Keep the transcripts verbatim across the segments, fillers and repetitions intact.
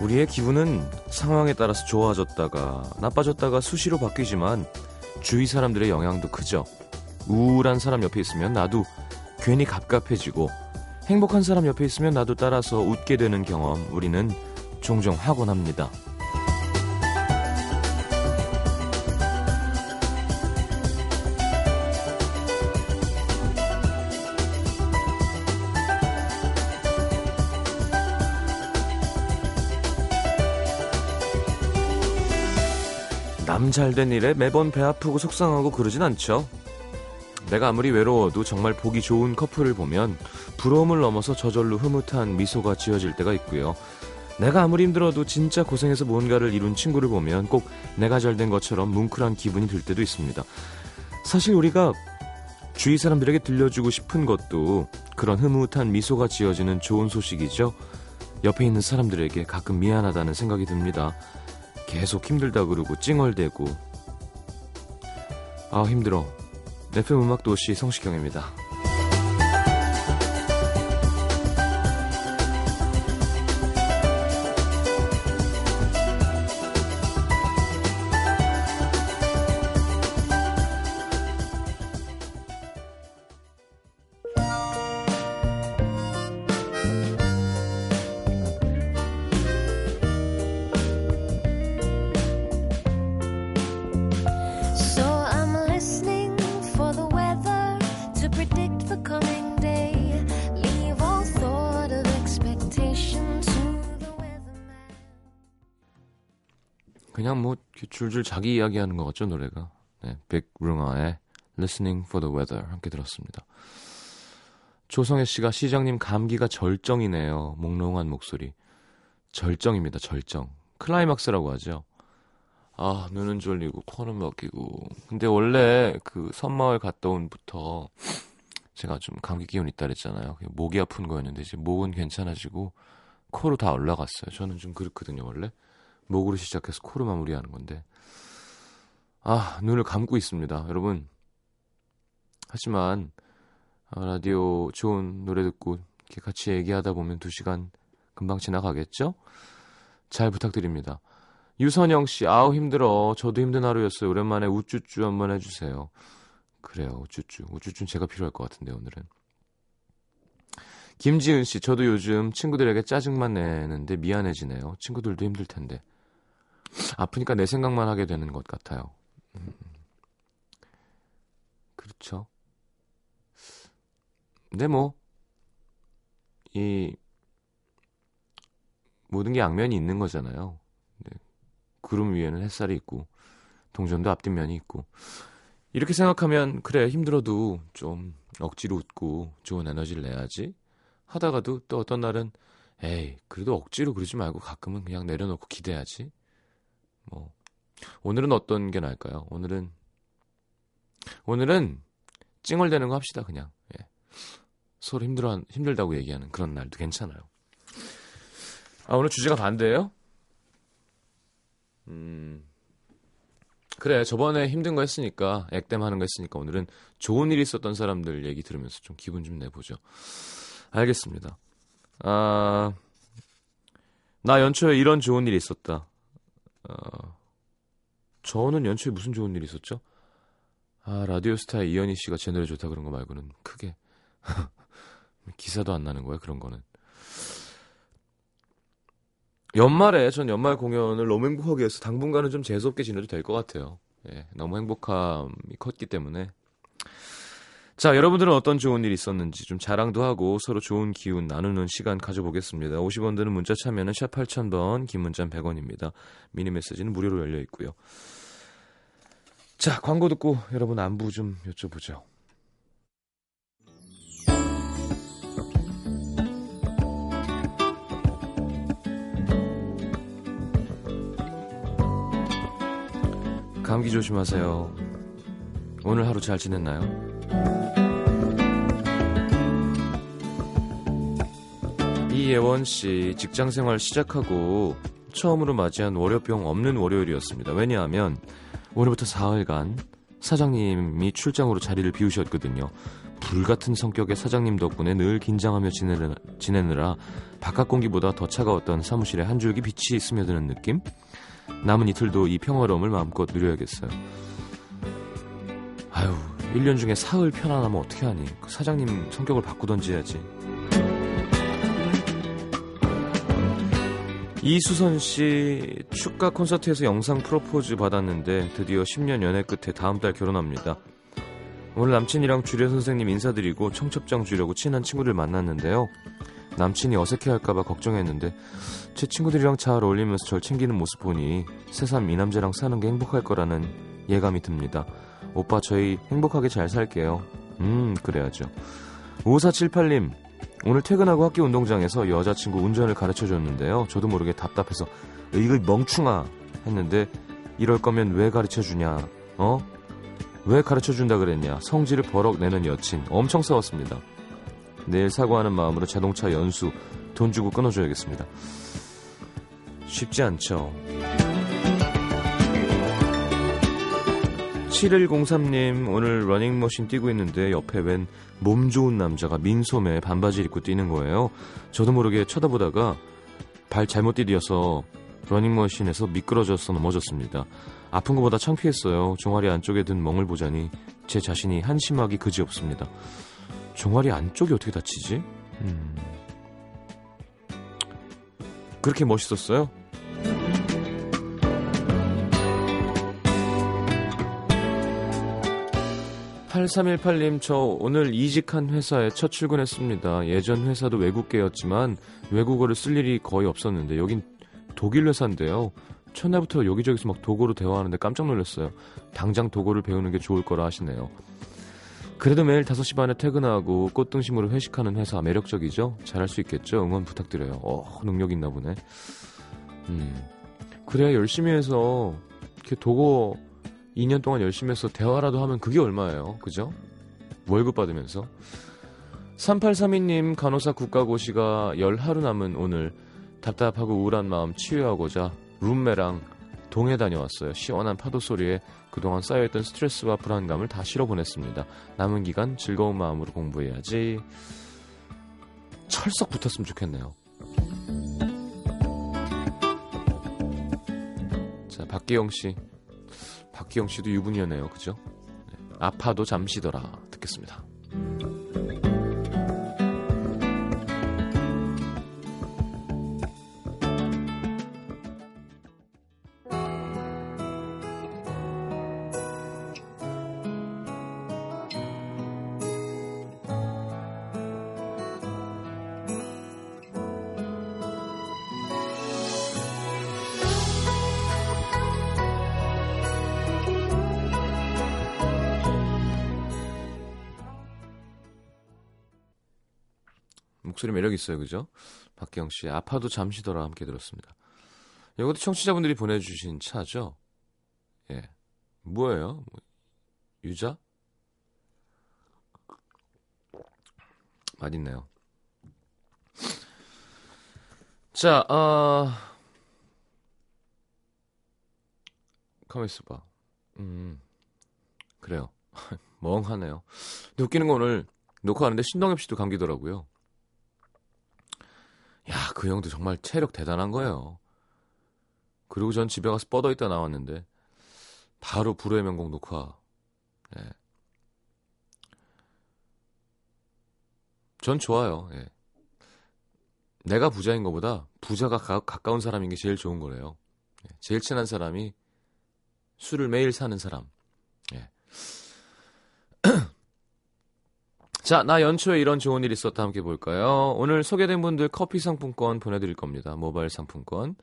우리의 기분은 상황에 따라서 좋아졌다가 나빠졌다가 수시로 바뀌지만 주위 사람들의 영향도 크죠. 우울한 사람 옆에 있으면 나도 괜히 갑갑해지고 행복한 사람 옆에 있으면 나도 따라서 웃게 되는 경험 우리는 종종 하곤 합니다. 남 잘된 일에 매번 배 아프고 속상하고 그러진 않죠. 내가 아무리 외로워도 정말 보기 좋은 커플을 보면 부러움을 넘어서 저절로 흐뭇한 미소가 지어질 때가 있고요. 내가 아무리 힘들어도 진짜 고생해서 뭔가를 이룬 친구를 보면 꼭 내가 잘된 것처럼 뭉클한 기분이 들 때도 있습니다. 사실 우리가 주위 사람들에게 들려주고 싶은 것도 그런 흐뭇한 미소가 지어지는 좋은 소식이죠. 옆에 있는 사람들에게 가끔 미안하다는 생각이 듭니다. 계속 힘들다 그러고 찡얼대고. 아 힘들어. 에프엠 음악도시 성시경입니다. 그냥 뭐 줄줄 자기 이야기하는 것 같죠 노래가. 네, 빅룽아의 Listening for the Weather 함께 들었습니다. 조성애 씨가 시장님 감기가 절정이네요. 몽롱한 목소리. 절정입니다. 절정. 클라이막스라고 하죠. 아 눈은 졸리고 코는 막히고. 근데 원래 그 섬마을 갔다 온부터 제가 좀 감기 기운이 있다 그랬잖아요. 목이 아픈 거였는데 이제 목은 괜찮아지고 코로 다 올라갔어요. 저는 좀 그렇거든요 원래. 목으로 시작해서 코로 마무리하는 건데 아 눈을 감고 있습니다 여러분. 하지만 라디오 좋은 노래 듣고 이렇게 같이 얘기하다 보면 두 시간 금방 지나가겠죠? 잘 부탁드립니다. 유선영씨 아우 힘들어. 저도 힘든 하루였어요. 오랜만에 우쭈쭈 한번 해주세요. 그래요 우쭈쭈. 우쭈쭈는 제가 필요할 것 같은데 오늘은. 김지은씨 저도 요즘 친구들에게 짜증만 내는데 미안해지네요. 친구들도 힘들텐데 아프니까 내 생각만 하게 되는 것 같아요. 음. 그렇죠. 근데 뭐 이 모든 게 양면이 있는 거잖아요. 구름 위에는 햇살이 있고 동전도 앞뒷면이 있고 이렇게 생각하면 그래 힘들어도 좀 억지로 웃고 좋은 에너지를 내야지 하다가도 또 어떤 날은 에이 그래도 억지로 그러지 말고 가끔은 그냥 내려놓고 기대야지. 뭐 오늘은 어떤 게 나을까요? 오늘은 오늘은 찡얼대는 거 합시다 그냥. 예. 서로 힘들어 힘들다고 얘기하는 그런 날도 괜찮아요. 아 오늘 주제가 반대예요? 음 그래 저번에 힘든 거 했으니까 액땜하는 거 했으니까 오늘은 좋은 일이 있었던 사람들 얘기 들으면서 좀 기분 좀 내보죠. 알겠습니다. 아, 나 연초에 이런 좋은 일이 있었다. 어, 저는 연초에 무슨 좋은 일이 있었죠? 아, 라디오스타의 이현희 씨가 제 노래 좋다 그런 거 말고는 크게 기사도 안 나는 거야 그런 거는. 연말에 전 연말 공연을 너무 행복하게 해서 당분간은 좀 재수없게 지내도 될 것 같아요. 예, 너무 행복함이 컸기 때문에. 자, 여러분들은 어떤 좋은 일이 있었는지 좀 자랑도 하고 서로 좋은 기운 나누는 시간 가져보겠습니다. 오십 원 드는 문자 참여는 샵 팔천 번, 긴 문자는 백 원입니다. 미니 메시지는 무료로 열려 있고요. 자, 광고 듣고 여러분 안부 좀 여쭤보죠. 감기 조심하세요. 오늘 하루 잘 지냈나요? 이예원씨 직장생활 시작하고 처음으로 맞이한 월요병 없는 월요일이었습니다. 왜냐하면 오늘부터 사흘간 사장님이 출장으로 자리를 비우셨거든요. 불같은 성격의 사장님 덕분에 늘 긴장하며 지내느라, 지내느라 바깥 공기보다 더 차가웠던 사무실에 한 줄기 빛이 스며드는 느낌? 남은 이틀도 이 평화로움을 마음껏 누려야겠어요. 아유, 일 년 중에 사흘 편안하면 어떻게 하니? 그 사장님 성격을 바꾸던지 해야지. 이수선 씨, 축가 콘서트에서 영상 프로포즈 받았는데 드디어 십 년 연애 끝에 다음 달 결혼합니다. 오늘 남친이랑 주례 선생님 인사드리고 청첩장 주려고 친한 친구들 만났는데요. 남친이 어색해할까봐 걱정했는데 제 친구들이랑 잘 어울리면서 절 챙기는 모습 보니 새삼 이 남자랑 사는 게 행복할 거라는 예감이 듭니다. 오빠, 저희 행복하게 잘 살게요. 음, 그래야죠. 오사칠팔님, 오늘 퇴근하고 학교 운동장에서 여자친구 운전을 가르쳐줬는데요. 저도 모르게 답답해서 이거 멍충아 했는데 이럴 거면 왜 가르쳐주냐? 어? 왜 가르쳐준다 그랬냐? 성질을 버럭 내는 여친. 엄청 싸웠습니다. 내일 사과하는 마음으로 자동차 연수 돈 주고 끊어줘야겠습니다. 쉽지 않죠. 칠일공삼님, 오늘 러닝머신 뛰고 있는데 옆에 웬 몸 좋은 남자가 민소매 반바지를 입고 뛰는 거예요. 저도 모르게 쳐다보다가 발 잘못 디뎌서 러닝머신에서 미끄러져서 넘어졌습니다. 아픈 것보다 창피했어요. 종아리 안쪽에 든 멍을 보자니 제 자신이 한심하기 그지없습니다. 종아리 안쪽이 어떻게 다치지? 음... 그렇게 멋있었어요? 팔삼일팔님, 저 오늘 이직한 회사에 첫 출근했습니다. 예전 회사도 외국계였지만 외국어를 쓸 일이 거의 없었는데 여긴 독일 회사인데요. 첫날부터 여기저기서 막 독어로 대화하는데 깜짝 놀랐어요. 당장 독어를 배우는 게 좋을 거라 하시네요. 그래도 매일 다섯 시 반에 퇴근하고 꽃등심으로 회식하는 회사 매력적이죠? 잘할 수 있겠죠? 응원 부탁드려요. 어, 능력 있나 보네. 음, 그래야 열심히 해서 이렇게 독어 이 년 동안 열심히 해서 대화라도 하면 그게 얼마예요. 그죠? 월급 받으면서. 삼팔삼이님, 간호사 국가고시가 열 하루 남은 오늘 답답하고 우울한 마음 치유하고자 룸메랑 동해 다녀왔어요. 시원한 파도 소리에 그동안 쌓여있던 스트레스와 불안감을 다 실어보냈습니다. 남은 기간 즐거운 마음으로 공부해야지. 철썩 붙었으면 좋겠네요. 자, 박기영씨. 박기영씨도 유부녀네요. 그죠? 네. 아파도 잠시더라 듣겠습니다. 목소리 매력 있어요. 그죠? 박기영씨 아파도 잠시더라 함께 들었습니다. 이것도 청취자분들이 보내주신 차죠? 예, 뭐예요? 유자? 맛있네요. 자, 어... 가만 있어봐. 음, 그래요. 멍하네요. 근데 웃기는 건 오늘 녹화하는데 신동엽씨도 감기더라고요. 야, 그 형도 정말 체력 대단한 거예요. 그리고 전 집에 가서 뻗어있다 나왔는데 바로 불후의 명곡 녹화. 예. 전 좋아요. 예. 내가 부자인 것보다 부자가 가, 가까운 사람인 게 제일 좋은 거래요. 예. 제일 친한 사람이 술을 매일 사는 사람. 예. 자, 나 연초에 이런 좋은 일이 있었다 함께 볼까요? 오늘 소개된 분들 커피 상품권 보내드릴 겁니다. 모바일 상품권.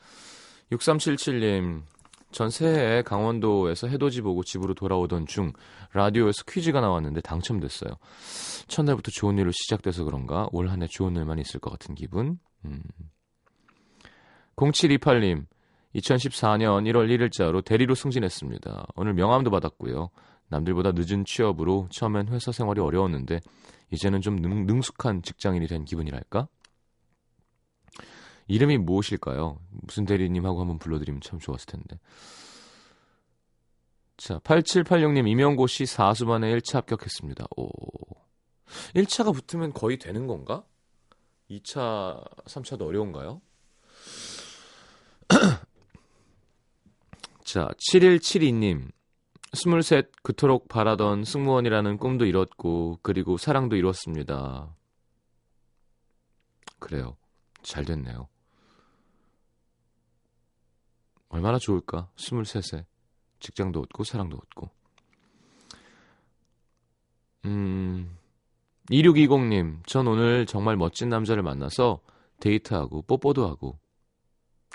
육삼칠칠님, 전 새해에 강원도에서 해돋이 보고 집으로 돌아오던 중 라디오에서 퀴즈가 나왔는데 당첨됐어요. 첫날부터 좋은 일로 시작돼서 그런가 올 한 해 좋은 일만 있을 것 같은 기분. 음. 공칠이팔님, 이천십사년 일월 일일자로 대리로 승진했습니다. 오늘 명함도 받았고요. 남들보다 늦은 취업으로 처음엔 회사 생활이 어려웠는데 이제는 좀 능, 능숙한 직장인이 된 기분이랄까? 이름이 무엇일까요? 무슨 대리님하고 한번 불러드리면 참 좋았을 텐데. 자, 팔칠팔육님, 임용고시 사수반에 일차 합격했습니다. 오, 일 차가 붙으면 거의 되는 건가? 이 차, 삼 차도 어려운가요? 자, 칠일칠이 님. 스물셋 그토록 바라던 승무원이라는 꿈도 이뤘고 그리고 사랑도 이뤘습니다. 그래요. 잘 됐네요. 얼마나 좋을까? 스물셋에 직장도 얻고 사랑도 얻고. 음... 이육이공 님, 전 오늘 정말 멋진 남자를 만나서 데이트하고 뽀뽀도 하고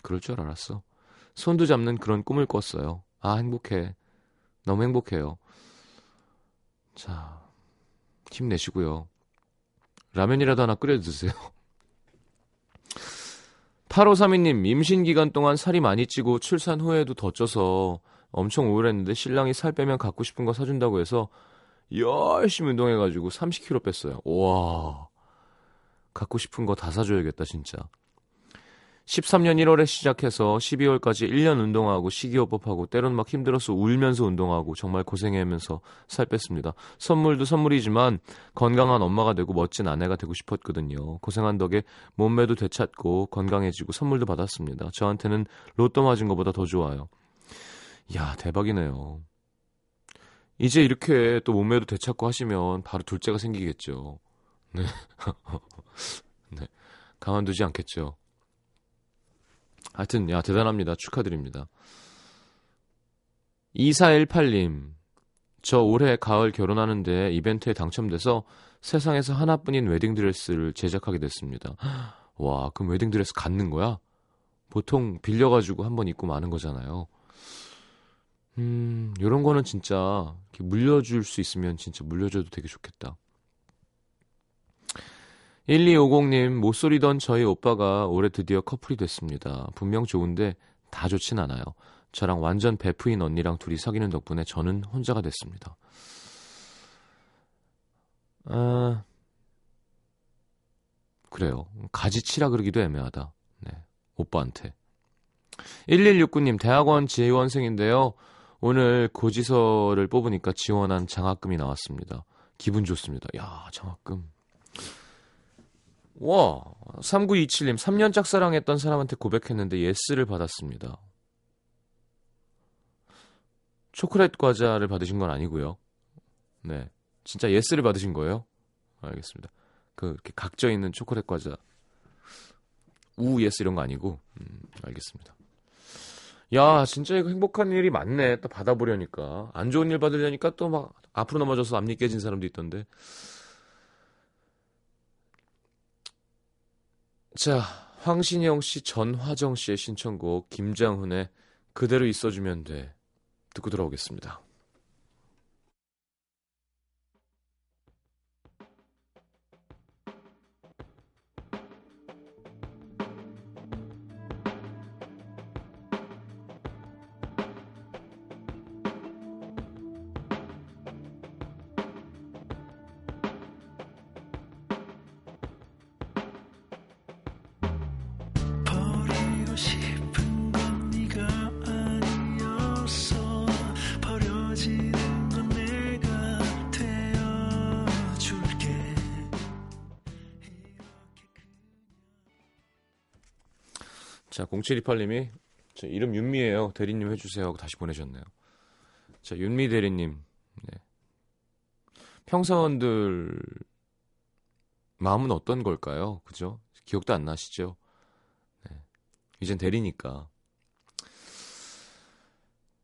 그럴 줄 알았어. 손도 잡는 그런 꿈을 꿨어요. 아, 행복해. 너무 행복해요. 자, 힘내시고요. 라면이라도 하나 끓여 드세요. 팔오삼이 님, 임신 기간 동안 살이 많이 찌고 출산 후에도 더 쪄서 엄청 우울했는데 신랑이 살 빼면 갖고 싶은 거 사준다고 해서 열심히 운동해가지고 삼십 킬로그램 뺐어요. 와, 갖고 싶은 거 다 사줘야겠다 진짜. 십삼 년 일월에 시작해서 십이월까지 일 년 운동하고 식이요법하고 때론 막 힘들어서 울면서 운동하고 정말 고생하면서 살 뺐습니다. 선물도 선물이지만 건강한 엄마가 되고 멋진 아내가 되고 싶었거든요. 고생한 덕에 몸매도 되찾고 건강해지고 선물도 받았습니다. 저한테는 로또 맞은 것보다 더 좋아요. 이야, 대박이네요. 이제 이렇게 또 몸매도 되찾고 하시면 바로 둘째가 생기겠죠. 네. 네. 가만두지 않겠죠. 하여튼 야, 대단합니다. 축하드립니다. 이사일팔 님, 저 올해 가을 결혼하는데 이벤트에 당첨돼서 세상에서 하나뿐인 웨딩드레스를 제작하게 됐습니다. 와, 그럼 웨딩드레스 갖는 거야? 보통 빌려가지고 한번 입고 마는 거잖아요. 음, 요런 거는 진짜 이렇게 물려줄 수 있으면 진짜 물려줘도 되게 좋겠다. 일이오공 님, 못 소리던 저희 오빠가 올해 드디어 커플이 됐습니다. 분명 좋은데 다 좋진 않아요. 저랑 완전 베프인 언니랑 둘이 사귀는 덕분에 저는 혼자가 됐습니다. 아, 그래요. 가지치라 그러기도 애매하다. 네, 오빠한테. 일일육구 님, 대학원 지원생인데요. 오늘 고지서를 뽑으니까 지원한 장학금이 나왔습니다. 기분 좋습니다. 야, 장학금. 와, 삼구이칠 님, 삼 년 짝사랑했던 사람한테 고백했는데 예스를 받았습니다. 초콜릿 과자를 받으신 건 아니고요. 네, 진짜 예스를 받으신 거예요? 알겠습니다. 그 이렇게 각져 있는 초콜릿 과자, 우 예스 이런 거 아니고. 음, 알겠습니다. 야, 진짜 이거 행복한 일이 많네. 또 받아보려니까 안 좋은 일 받으려니까 또 막 앞으로 넘어져서 앞니 깨진 사람도 있던데. 자, 황신영씨, 전화정씨의 신청곡 김장훈의 그대로 있어주면 돼 듣고 돌아오겠습니다. 자, 공칠이팔 님이 저 이름 윤미예요. 대리님 해주세요 하고 다시 보내셨네요. 자, 윤미 대리님. 네. 평사원들 마음은 어떤 걸까요? 그죠? 기억도 안 나시죠? 네. 이젠 대리니까.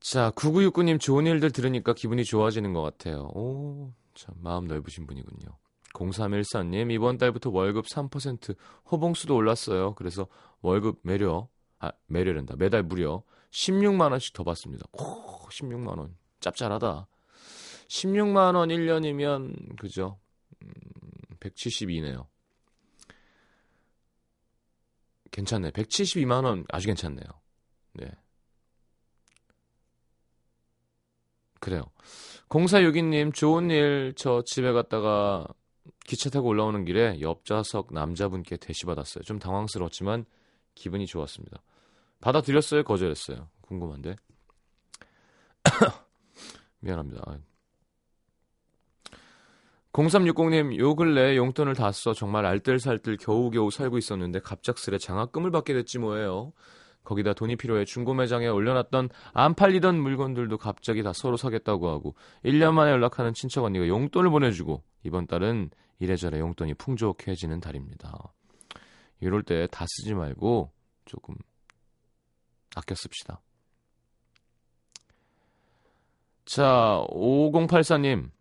자, 구구육구 님, 좋은 일들 들으니까 기분이 좋아지는 것 같아요. 오, 참 마음 넓으신 분이군요. 공삼일사 님, 이번 달부터 월급 삼 퍼센트, 호봉수도 올랐어요. 그래서 월급 매려, 아, 매려된다. 매달 무려 십육만 원씩 더 받습니다. 오, 십육만 원. 짭짤하다. 십육만 원 일 년이면, 그죠? 음, 백칠십이네요. 괜찮네. 백칠십이만 원 아주 괜찮네요. 네. 그래요. 공사육이 님, 좋은 일, 저 집에 갔다가 기차 타고 올라오는 길에 옆좌석 남자분께 대시받았어요. 좀 당황스러웠지만 기분이 좋았습니다. 받아들였어요? 거절했어요? 궁금한데. 미안합니다. 공삼육공님 요 근래 용돈을 다 써 정말 알뜰살뜰 겨우겨우 살고 있었는데 갑작스레 장학금을 받게 됐지 뭐예요. 거기다 돈이 필요해 중고 매장에 올려놨던 안 팔리던 물건들도 갑자기 다 서로 사겠다고 하고 일 년 만에 연락하는 친척 언니가 용돈을 보내주고 이번 달은 이래저래 용돈이 풍족해지는 달입니다. 이럴 때 다 쓰지 말고 조금 아껴 씁시다. 자, 오공팔사님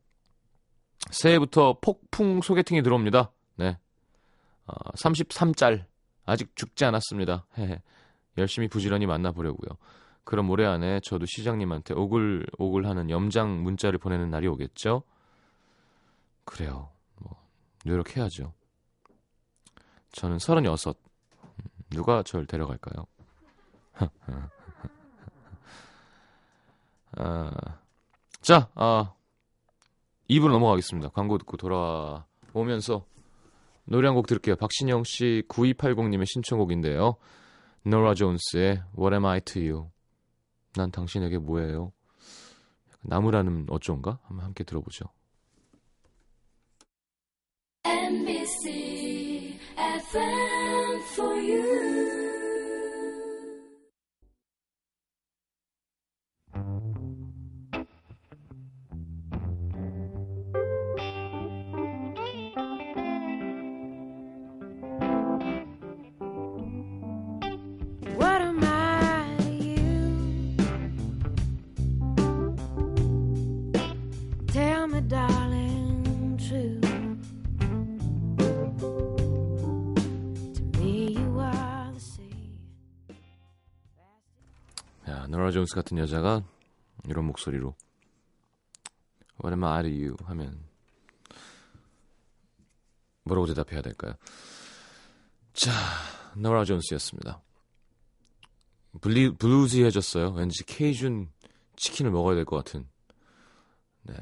새해부터 폭풍 소개팅이 들어옵니다. 네, 어, 삼십삼 짤 아직 죽지 않았습니다. 열심히 부지런히 만나보려고요. 그럼 올해 안에 저도 시장님한테 오글오글하는 염장 문자를 보내는 날이 오겠죠? 그래요. 뭐 노력해야죠. 저는 서른여섯. 누가 저를 데려갈까요? 아, 자, 아, 이 부로 넘어가겠습니다. 광고 듣고 돌아오면서 노래 한 곡 들을게요. 박신영씨 구이팔공님의 신청곡인데요. 노라 존스의 What am I to you? 난 당신에게 뭐예요? 나무라는 어쩐가? 한번 함께 들어보죠. 엠비씨 에프엠 for you. 노라 존스 같은 여자가 이런 목소리로 What am I to you? 하면 뭐라고 대답해야 될까요? 자, 노라 존스였습니다. 블리, 블루지해졌어요. 왠지 케이준 치킨을 먹어야 될 것 같은. 네.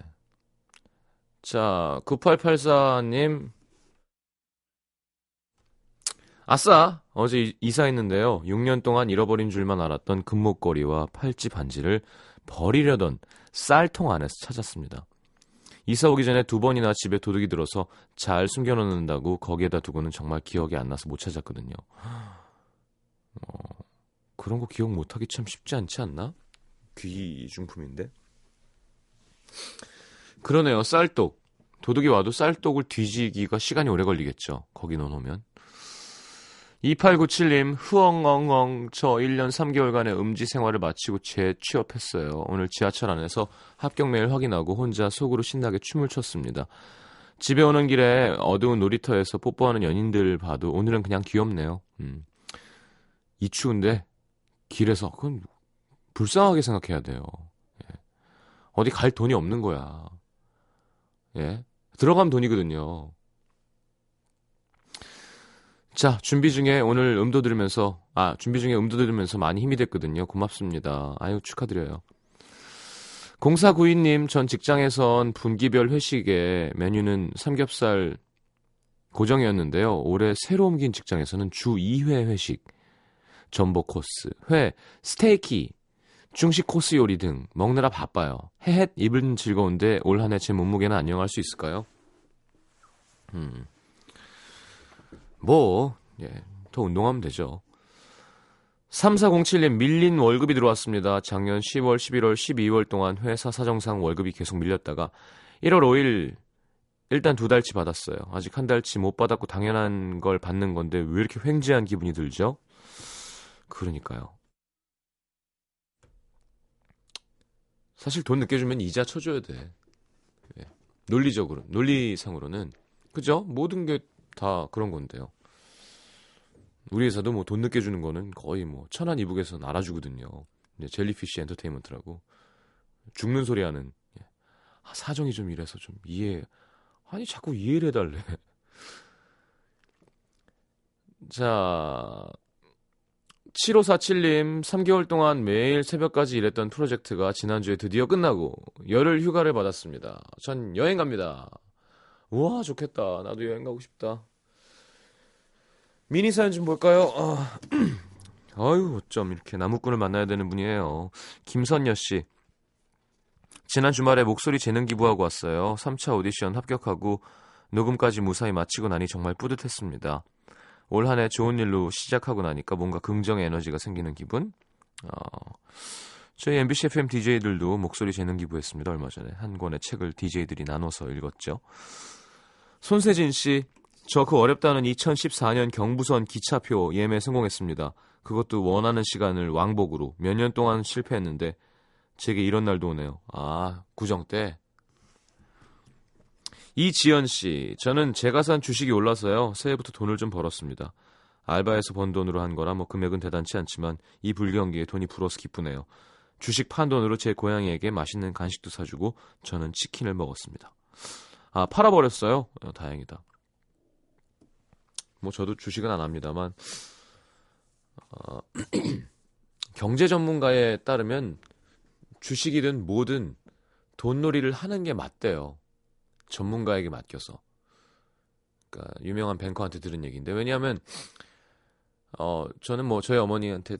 자, 구팔팔사님 아싸! 어제 이사했는데요. 육 년 동안 잃어버린 줄만 알았던 금목걸이와 팔찌 반지를 버리려던 쌀통 안에서 찾았습니다. 이사 오기 전에 두 번이나 집에 도둑이 들어서 잘 숨겨놓는다고 거기에다 두고는 정말 기억이 안 나서 못 찾았거든요. 어, 그런 거 기억 못하기 참 쉽지 않지 않나? 귀중품인데? 그러네요. 쌀똑. 도둑이 와도 쌀똑을 뒤지기가 시간이 오래 걸리겠죠. 거기 넣어놓으면. 이팔구칠님 흐엉엉엉 저 일 년 삼 개월간의 음지 생활을 마치고 재취업했어요. 오늘 지하철 안에서 합격 메일 확인하고 혼자 속으로 신나게 춤을 췄습니다. 집에 오는 길에 어두운 놀이터에서 뽀뽀하는 연인들 봐도 오늘은 그냥 귀엽네요. 음. 이 추운데 길에서 그건 불쌍하게 생각해야 돼요. 예. 어디 갈 돈이 없는 거야. 예, 들어가면 돈이거든요. 자, 준비 중에 오늘 음도 들으면서 아 준비 중에 음도 들으면서 많이 힘이 됐거든요. 고맙습니다. 아유 축하드려요. 공사구이님 전 직장에선 분기별 회식에 메뉴는 삼겹살 고정이었는데요. 올해 새로 옮긴 직장에서는 주 이 회 회식, 전복 코스, 회, 스테이키, 중식 코스 요리 등 먹느라 바빠요. 헤헷 입은 즐거운데 올 한 해 제 몸무게는 안녕할 수 있을까요? 음. 뭐, 예, 더 운동하면 되죠. 삼사공칠님 밀린 월급이 들어왔습니다. 작년 시월, 십일월, 십이월 동안 회사 사정상 월급이 계속 밀렸다가 일월 오일 일단 두 달치 받았어요. 아직 한 달치 못 받았고 당연한 걸 받는 건데 왜 이렇게 횡재한 기분이 들죠? 그러니까요. 사실 돈 늦게 주면 이자 쳐줘야 돼. 예, 논리적으로, 논리상으로는. 그죠? 모든 게 다 그런 건데요. 우리 회사도 뭐 돈 늦게 주는 거는 거의 뭐 천안 이북에서는 알아주거든요. 이제 젤리피쉬 엔터테인먼트라고 죽는 소리 하는. 아, 사정이 좀 이래서 좀 이해. 아니 자꾸 이해를 해달래. 자, 칠오사칠님 삼 개월 동안 매일 새벽까지 일했던 프로젝트가 지난주에 드디어 끝나고 열흘 휴가를 받았습니다. 전 여행 갑니다. 우와 좋겠다. 나도 여행 가고 싶다. 미니 사연 좀 볼까요? 아, 아유 어쩜 이렇게 나무꾼을 만나야 되는 분이에요. 김선녀 씨. 지난 주말에 목소리 재능 기부하고 왔어요. 삼 차 오디션 합격하고 녹음까지 무사히 마치고 나니 정말 뿌듯했습니다. 올 한 해 좋은 일로 시작하고 나니까 뭔가 긍정의 에너지가 생기는 기분. 어, 저희 엠비씨 에프엠 디제이들도 목소리 재능 기부했습니다. 얼마 전에 한 권의 책을 디제이들이 나눠서 읽었죠. 손세진 씨, 저 그 어렵다는 이천십사 년 경부선 기차표 예매 성공했습니다. 그것도 원하는 시간을 왕복으로 몇 년 동안 실패했는데 제게 이런 날도 오네요. 아, 구정 때. 이지연 씨, 저는 제가 산 주식이 올라서요. 새해부터 돈을 좀 벌었습니다. 알바에서 번 돈으로 한 거라 뭐 금액은 대단치 않지만 이 불경기에 돈이 불어서 기쁘네요. 주식 판 돈으로 제 고양이에게 맛있는 간식도 사주고 저는 치킨을 먹었습니다. 아, 팔아버렸어요. 어, 다행이다. 뭐 저도 주식은 안 합니다만 어, 경제 전문가에 따르면 주식이든 뭐든 돈놀이를 하는 게 맞대요. 전문가에게 맡겨서. 그러니까 유명한 뱅커한테 들은 얘기인데, 왜냐하면 어, 저는 뭐 저희 어머니한테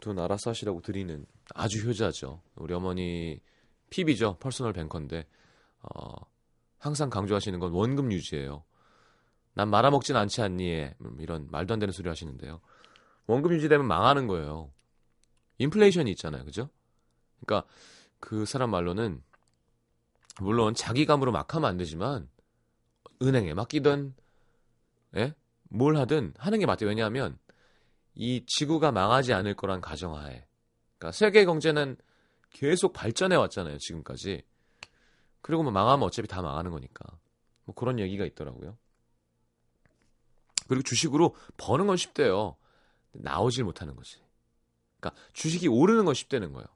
돈 알아서 하시라고 드리는 아주 효자죠. 우리 어머니 피비죠. 퍼스널 뱅커인데 어, 항상 강조하시는 건 원금 유지예요. 난 말아먹진 않지 않니? 이런 말도 안 되는 소리 하시는데요. 원금 유지되면 망하는 거예요. 인플레이션이 있잖아요. 그죠? 그러니까 그 사람 말로는 물론 자기감으로 막 하면 안 되지만 은행에 맡기든 예? 뭘 하든 하는 게 맞대요. 왜냐하면 이 지구가 망하지 않을 거란 가정하에. 그러니까 세계 경제는 계속 발전해 왔잖아요. 지금까지. 그리고 뭐 망하면 어차피 다 망하는 거니까. 뭐 그런 얘기가 있더라고요. 그리고 주식으로 버는 건 쉽대요. 나오질 못하는 거지. 그러니까 주식이 오르는 건 쉽다는 거예요.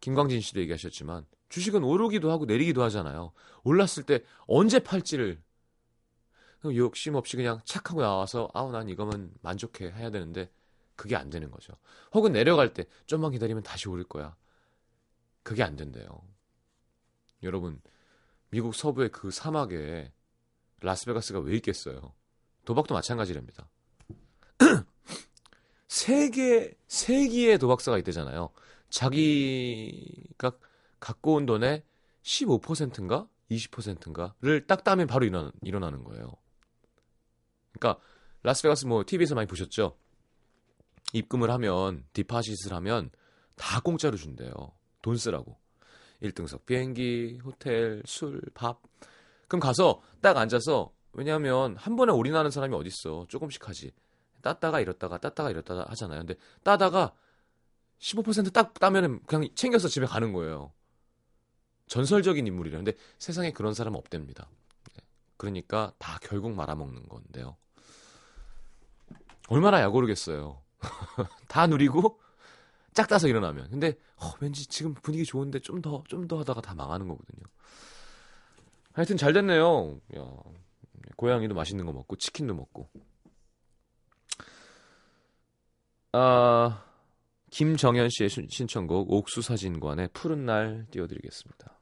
김광진 씨도 얘기하셨지만 주식은 오르기도 하고 내리기도 하잖아요. 올랐을 때 언제 팔지를 욕심 없이 그냥 착 하고 나와서 아우 난 이거면 만족해 해야 되는데 그게 안 되는 거죠. 혹은 내려갈 때 좀만 기다리면 다시 오를 거야. 그게 안 된대요. 여러분, 미국 서부의 그 사막에 라스베가스가 왜 있겠어요? 도박도 마찬가지랍니다. 세 개, 세 개의 도박사가 있대잖아요. 자기가 갖고 온 돈의 십오 퍼센트인가? 이십 퍼센트인가를 딱 따면 바로 일어나, 일어나는 거예요. 그러니까 라스베가스 뭐 티비에서 많이 보셨죠? 입금을 하면, 디파짓을 하면 다 공짜로 준대요. 돈 쓰라고. 일 등석 비행기, 호텔, 술, 밥. 그럼 가서 딱 앉아서, 왜냐하면 한 번에 올인하는 사람이 어딨어. 조금씩 하지. 땄다가 이렇다가 땄다가 이렇다가 하잖아요. 근데 따다가 십오 퍼센트 딱 따면 그냥 챙겨서 집에 가는 거예요. 전설적인 인물이래요. 근데 세상에 그런 사람은 없답니다. 그러니까 다 결국 말아먹는 건데요. 얼마나 약 오르겠어요. 다 누리고 짝 따서 일어나면. 근데 어, 왠지 지금 분위기 좋은데 좀 더, 좀 더 하다가 다 망하는 거거든요. 하여튼 잘 됐네요. 야, 고양이도 맛있는 거 먹고 치킨도 먹고. 아, 김정현 씨의 신청곡 옥수사진관의 푸른 날 띄워드리겠습니다.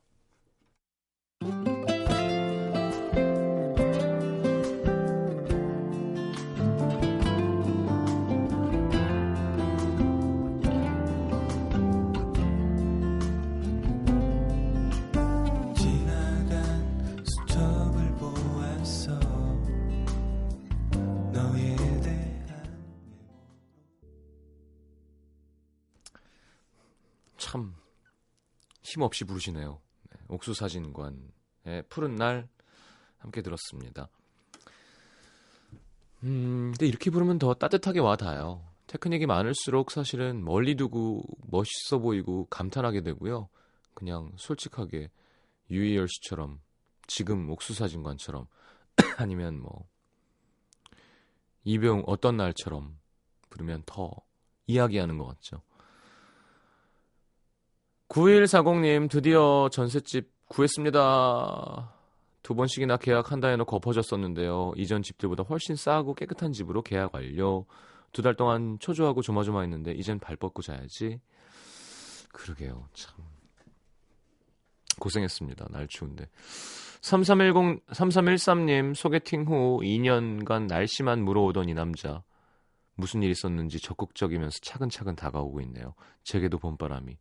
참 힘없이 부르시네요. 네, 옥수사진관의 푸른 날 함께 들었습니다. 음, 근데 이렇게 부르면 더 따뜻하게 와닿아요. 테크닉이 많을수록 사실은 멀리 두고 멋있어 보이고 감탄하게 되고요. 그냥 솔직하게 유희열 씨처럼 지금 옥수사진관처럼 아니면 뭐 이병 어떤 날처럼 부르면 더 이야기하는 것 같죠. 구일사공님 드디어 전셋집 구했습니다. 두 번씩이나 계약한다 해놓고 엎어졌었는데요. 이전 집들보다 훨씬 싸고 깨끗한 집으로 계약 완료. 두 달 동안 초조하고 조마조마했는데 이젠 발 뻗고 자야지. 그러게요. 참 고생했습니다. 날 추운데. 삼삼일공, 삼삼일삼님 소개팅 후 이 년간 날씨만 물어오던 이 남자. 무슨 일 있었는지 적극적이면서 차근차근 다가오고 있네요. 제게도 봄바람이.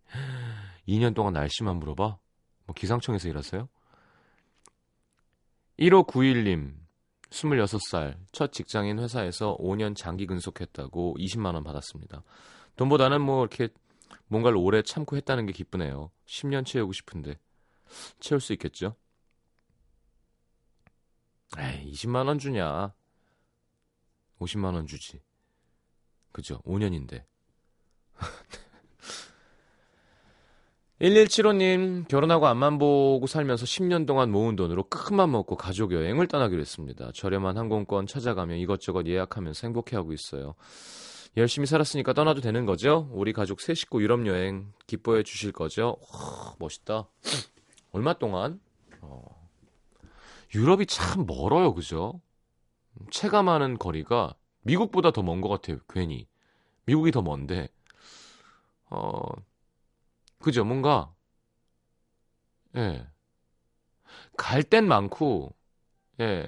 이 년 동안 날씨만 물어봐? 뭐 기상청에서 일하세요? 일오구일님 스물여섯 살 첫 직장인 회사에서 오 년 장기 근속했다고 이십만 원 받았습니다. 돈보다는 뭐 이렇게 뭔가를 오래 참고 했다는 게 기쁘네요. 십 년 채우고 싶은데 채울 수 있겠죠? 에이, 이십만 원 주냐? 오십만 원 주지. 그죠? 오 년인데. 일일칠오님 결혼하고 앞만 보고 살면서 십 년 동안 모은 돈으로 큰 맘 먹고 가족 여행을 떠나기로 했습니다. 저렴한 항공권 찾아가며 이것저것 예약하면서 행복해하고 있어요. 열심히 살았으니까 떠나도 되는 거죠? 우리 가족 세 식구 유럽 여행 기뻐해 주실 거죠? 와, 멋있다. 얼마 동안? 어. 유럽이 참 멀어요, 그죠? 체감하는 거리가 미국보다 더 먼 것 같아요, 괜히. 미국이 더 먼데. 어, 그죠? 뭔가, 예. 갈 땐 많고, 예.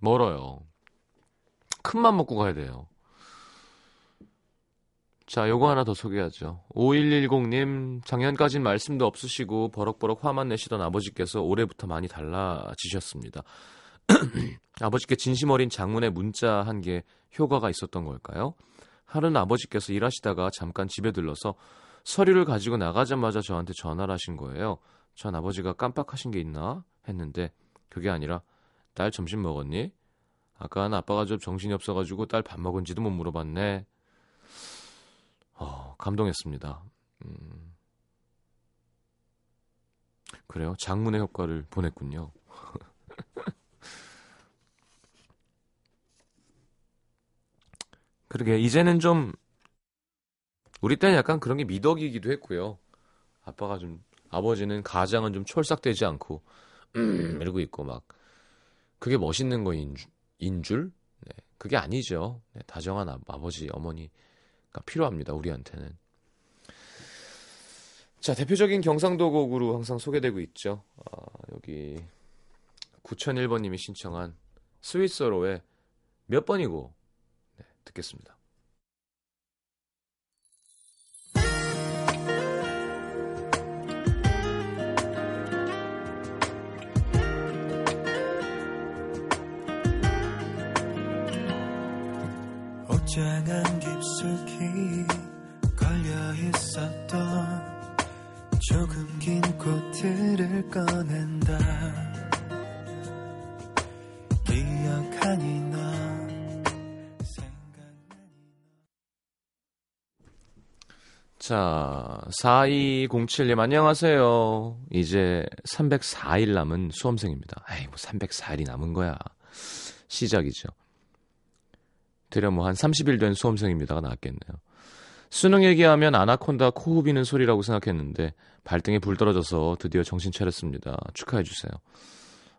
멀어요. 큰 맘 먹고 가야 돼요. 자, 요거 하나 더 소개하죠. 오일일공님 작년까진 말씀도 없으시고 버럭버럭 화만 내시던 아버지께서 올해부터 많이 달라지셨습니다. 아버지께 진심 어린 장문의 문자 한 게 효과가 있었던 걸까요? 하루는 아버지께서 일하시다가 잠깐 집에 들러서 서류를 가지고 나가자마자 저한테 전화를 하신 거예요. 전 아버지가 깜빡하신 게 있나 했는데 그게 아니라 딸 점심 먹었니? 아까는 아빠가 좀 정신이 없어가지고 딸 밥 먹은지도 못 물어봤네. 어, 감동했습니다. 음... 그래요? 장문의 효과를 보냈군요. 그러게 이제는 좀 우리 때는 약간 그런 게 미덕이기도 했고요. 아빠가 좀 아버지는 가장은 좀 촐싹대지 않고 음, 이러고 있고 막 그게 멋있는 거인 줄? 인 줄? 네, 그게 아니죠. 네, 다정한 아, 아버지 어머니 필요합니다. 우리한테는. 자, 대표적인 경상도 곡으로 항상 소개되고 있죠. 아, 여기 구공공일번님이 신청한 스윗서로의 몇 번이고 네, 듣겠습니다. 옷장안 깊숙이 걸려있었던 조금 긴 꽃들을 꺼낸다. 기억하니 너 생각나니. 자, 사이공칠님 안녕하세요. 이제 삼백사일 남은 수험생입니다. 에이 뭐 삼백사일이 남은 거야. 시작이죠. 대략 뭐 한 삼십일 된 수험생입니다가 나왔겠네요. 수능 얘기하면 아나콘다 코흡이는 소리라고 생각했는데 발등에 불 떨어져서 드디어 정신 차렸습니다. 축하해 주세요.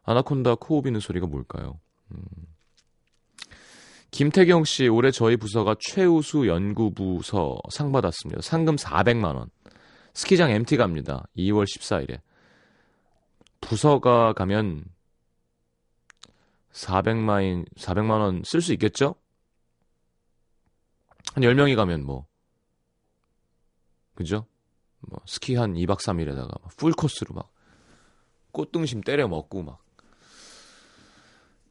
아나콘다 코흡이는 소리가 뭘까요? 음. 김태경 씨 올해 저희 부서가 최우수 연구부서 상 받았습니다. 상금 사백만 원. 스키장 엠티 갑니다. 이월 십사일에. 부서가 가면 사백만 원 쓸 수 있겠죠? 한 열 명이 가면 뭐 그죠? 뭐 스키 한 이박 삼일에다가 풀코스로 막 꽃등심 때려 먹고 막.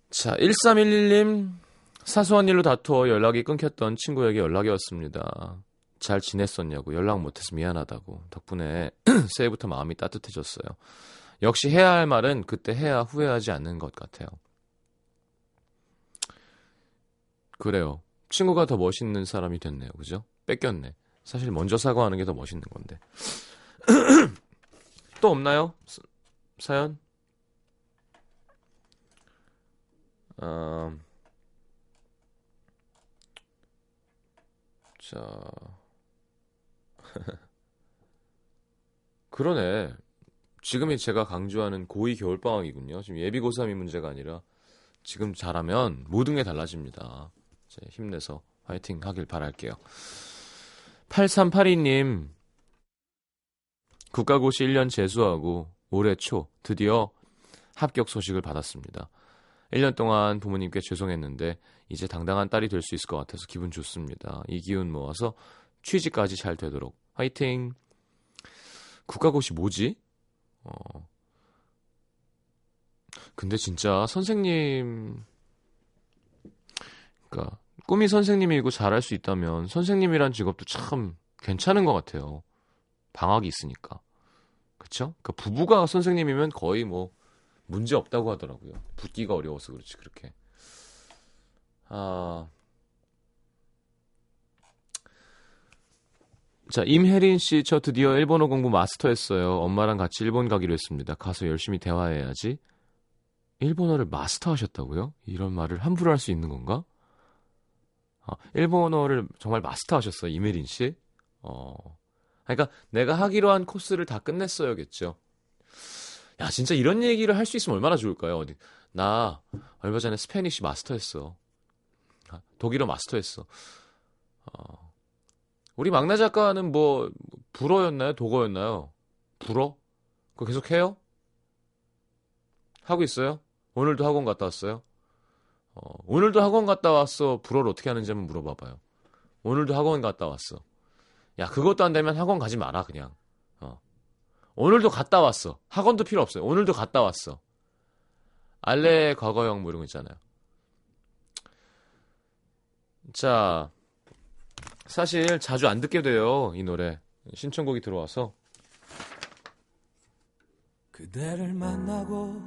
자, 일삼일일님 사소한 일로 다투어 연락이 끊겼던 친구에게 연락이 왔습니다. 잘 지냈었냐고. 연락 못해서 미안하다고. 덕분에 새해부터 마음이 따뜻해졌어요. 역시 해야 할 말은 그때 해야 후회하지 않는 것 같아요. 그래요. 친구가 더 멋있는 사람이 됐네요. 그죠? 뺏겼네. 사실 먼저 사과하는 게 더 멋있는 건데. 또 없나요? 사연? 어... 자... 그러네. 지금이 제가 강조하는 고이 겨울방학이군요. 지금 예비 고삼이 문제가 아니라 지금 잘하면 모든 게 달라집니다. 힘내서 화이팅 하길 바랄게요. 팔삼팔이님 국가고시 일 년 재수하고 올해 초 드디어 합격 소식을 받았습니다. 일 년 동안 부모님께 죄송했는데 이제 당당한 딸이 될 수 있을 것 같아서 기분 좋습니다. 이 기운 모아서 취직까지 잘 되도록 화이팅. 국가고시 뭐지? 어. 근데 진짜 선생님, 그러니까 꿈이 선생님이고 잘할 수 있다면 선생님이란 직업도 참 괜찮은 것 같아요. 방학이 있으니까. 그쵸? 그러니까 부부가 선생님이면 거의 뭐 문제 없다고 하더라고요. 붙기가 어려워서 그렇지 그렇게. 아, 자, 임혜린 씨, 저 드디어 일본어 공부 마스터했어요. 엄마랑 같이 일본 가기로 했습니다. 가서 열심히 대화해야지. 일본어를 마스터하셨다고요? 이런 말을 함부로 할 수 있는 건가? 아, 일본어를 정말 마스터하셨어요, 임혜린 씨. 어, 그러니까 내가 하기로 한 코스를 다 끝냈어야겠죠. 야, 진짜 이런 얘기를 할 수 있으면 얼마나 좋을까요? 어디, 나 얼마 전에 스페니쉬 마스터했어. 독일어 마스터했어. 어, 우리 막내 작가는 뭐 불어였나요? 독어였나요? 불어? 그거 계속 해요? 하고 있어요? 오늘도 학원 갔다 왔어요? 어, 오늘도 학원 갔다 왔어. 불어를 어떻게 하는지 한번 물어봐봐요. 오늘도 학원 갔다 왔어. 야, 그것도 안 되면 학원 가지 마라 그냥. 어. 오늘도 갔다 왔어. 학원도 필요 없어요. 오늘도 갔다 왔어. 알레 과거형 뭐 이런 거 있잖아요. 자, 사실 자주 안 듣게 돼요, 이 노래. 신청곡이 들어와서. 그대를 만나고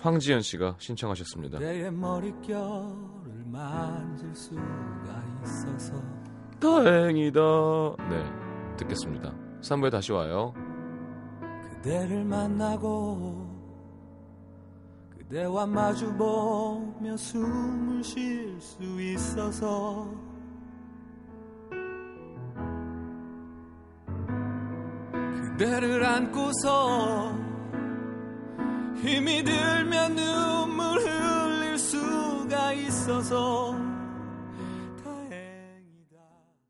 황지연 씨가 신청하셨습니다. 그대의 머릿결을 만질 수가 있어서 다행이다. 네, 듣겠습니다. 삼 부에 다시 와요. 그대를 만나고 그대와 마주보며 숨을 쉴 수 있어서 그대를 안고서 힘이 들면 눈물 흘릴 수가 있어서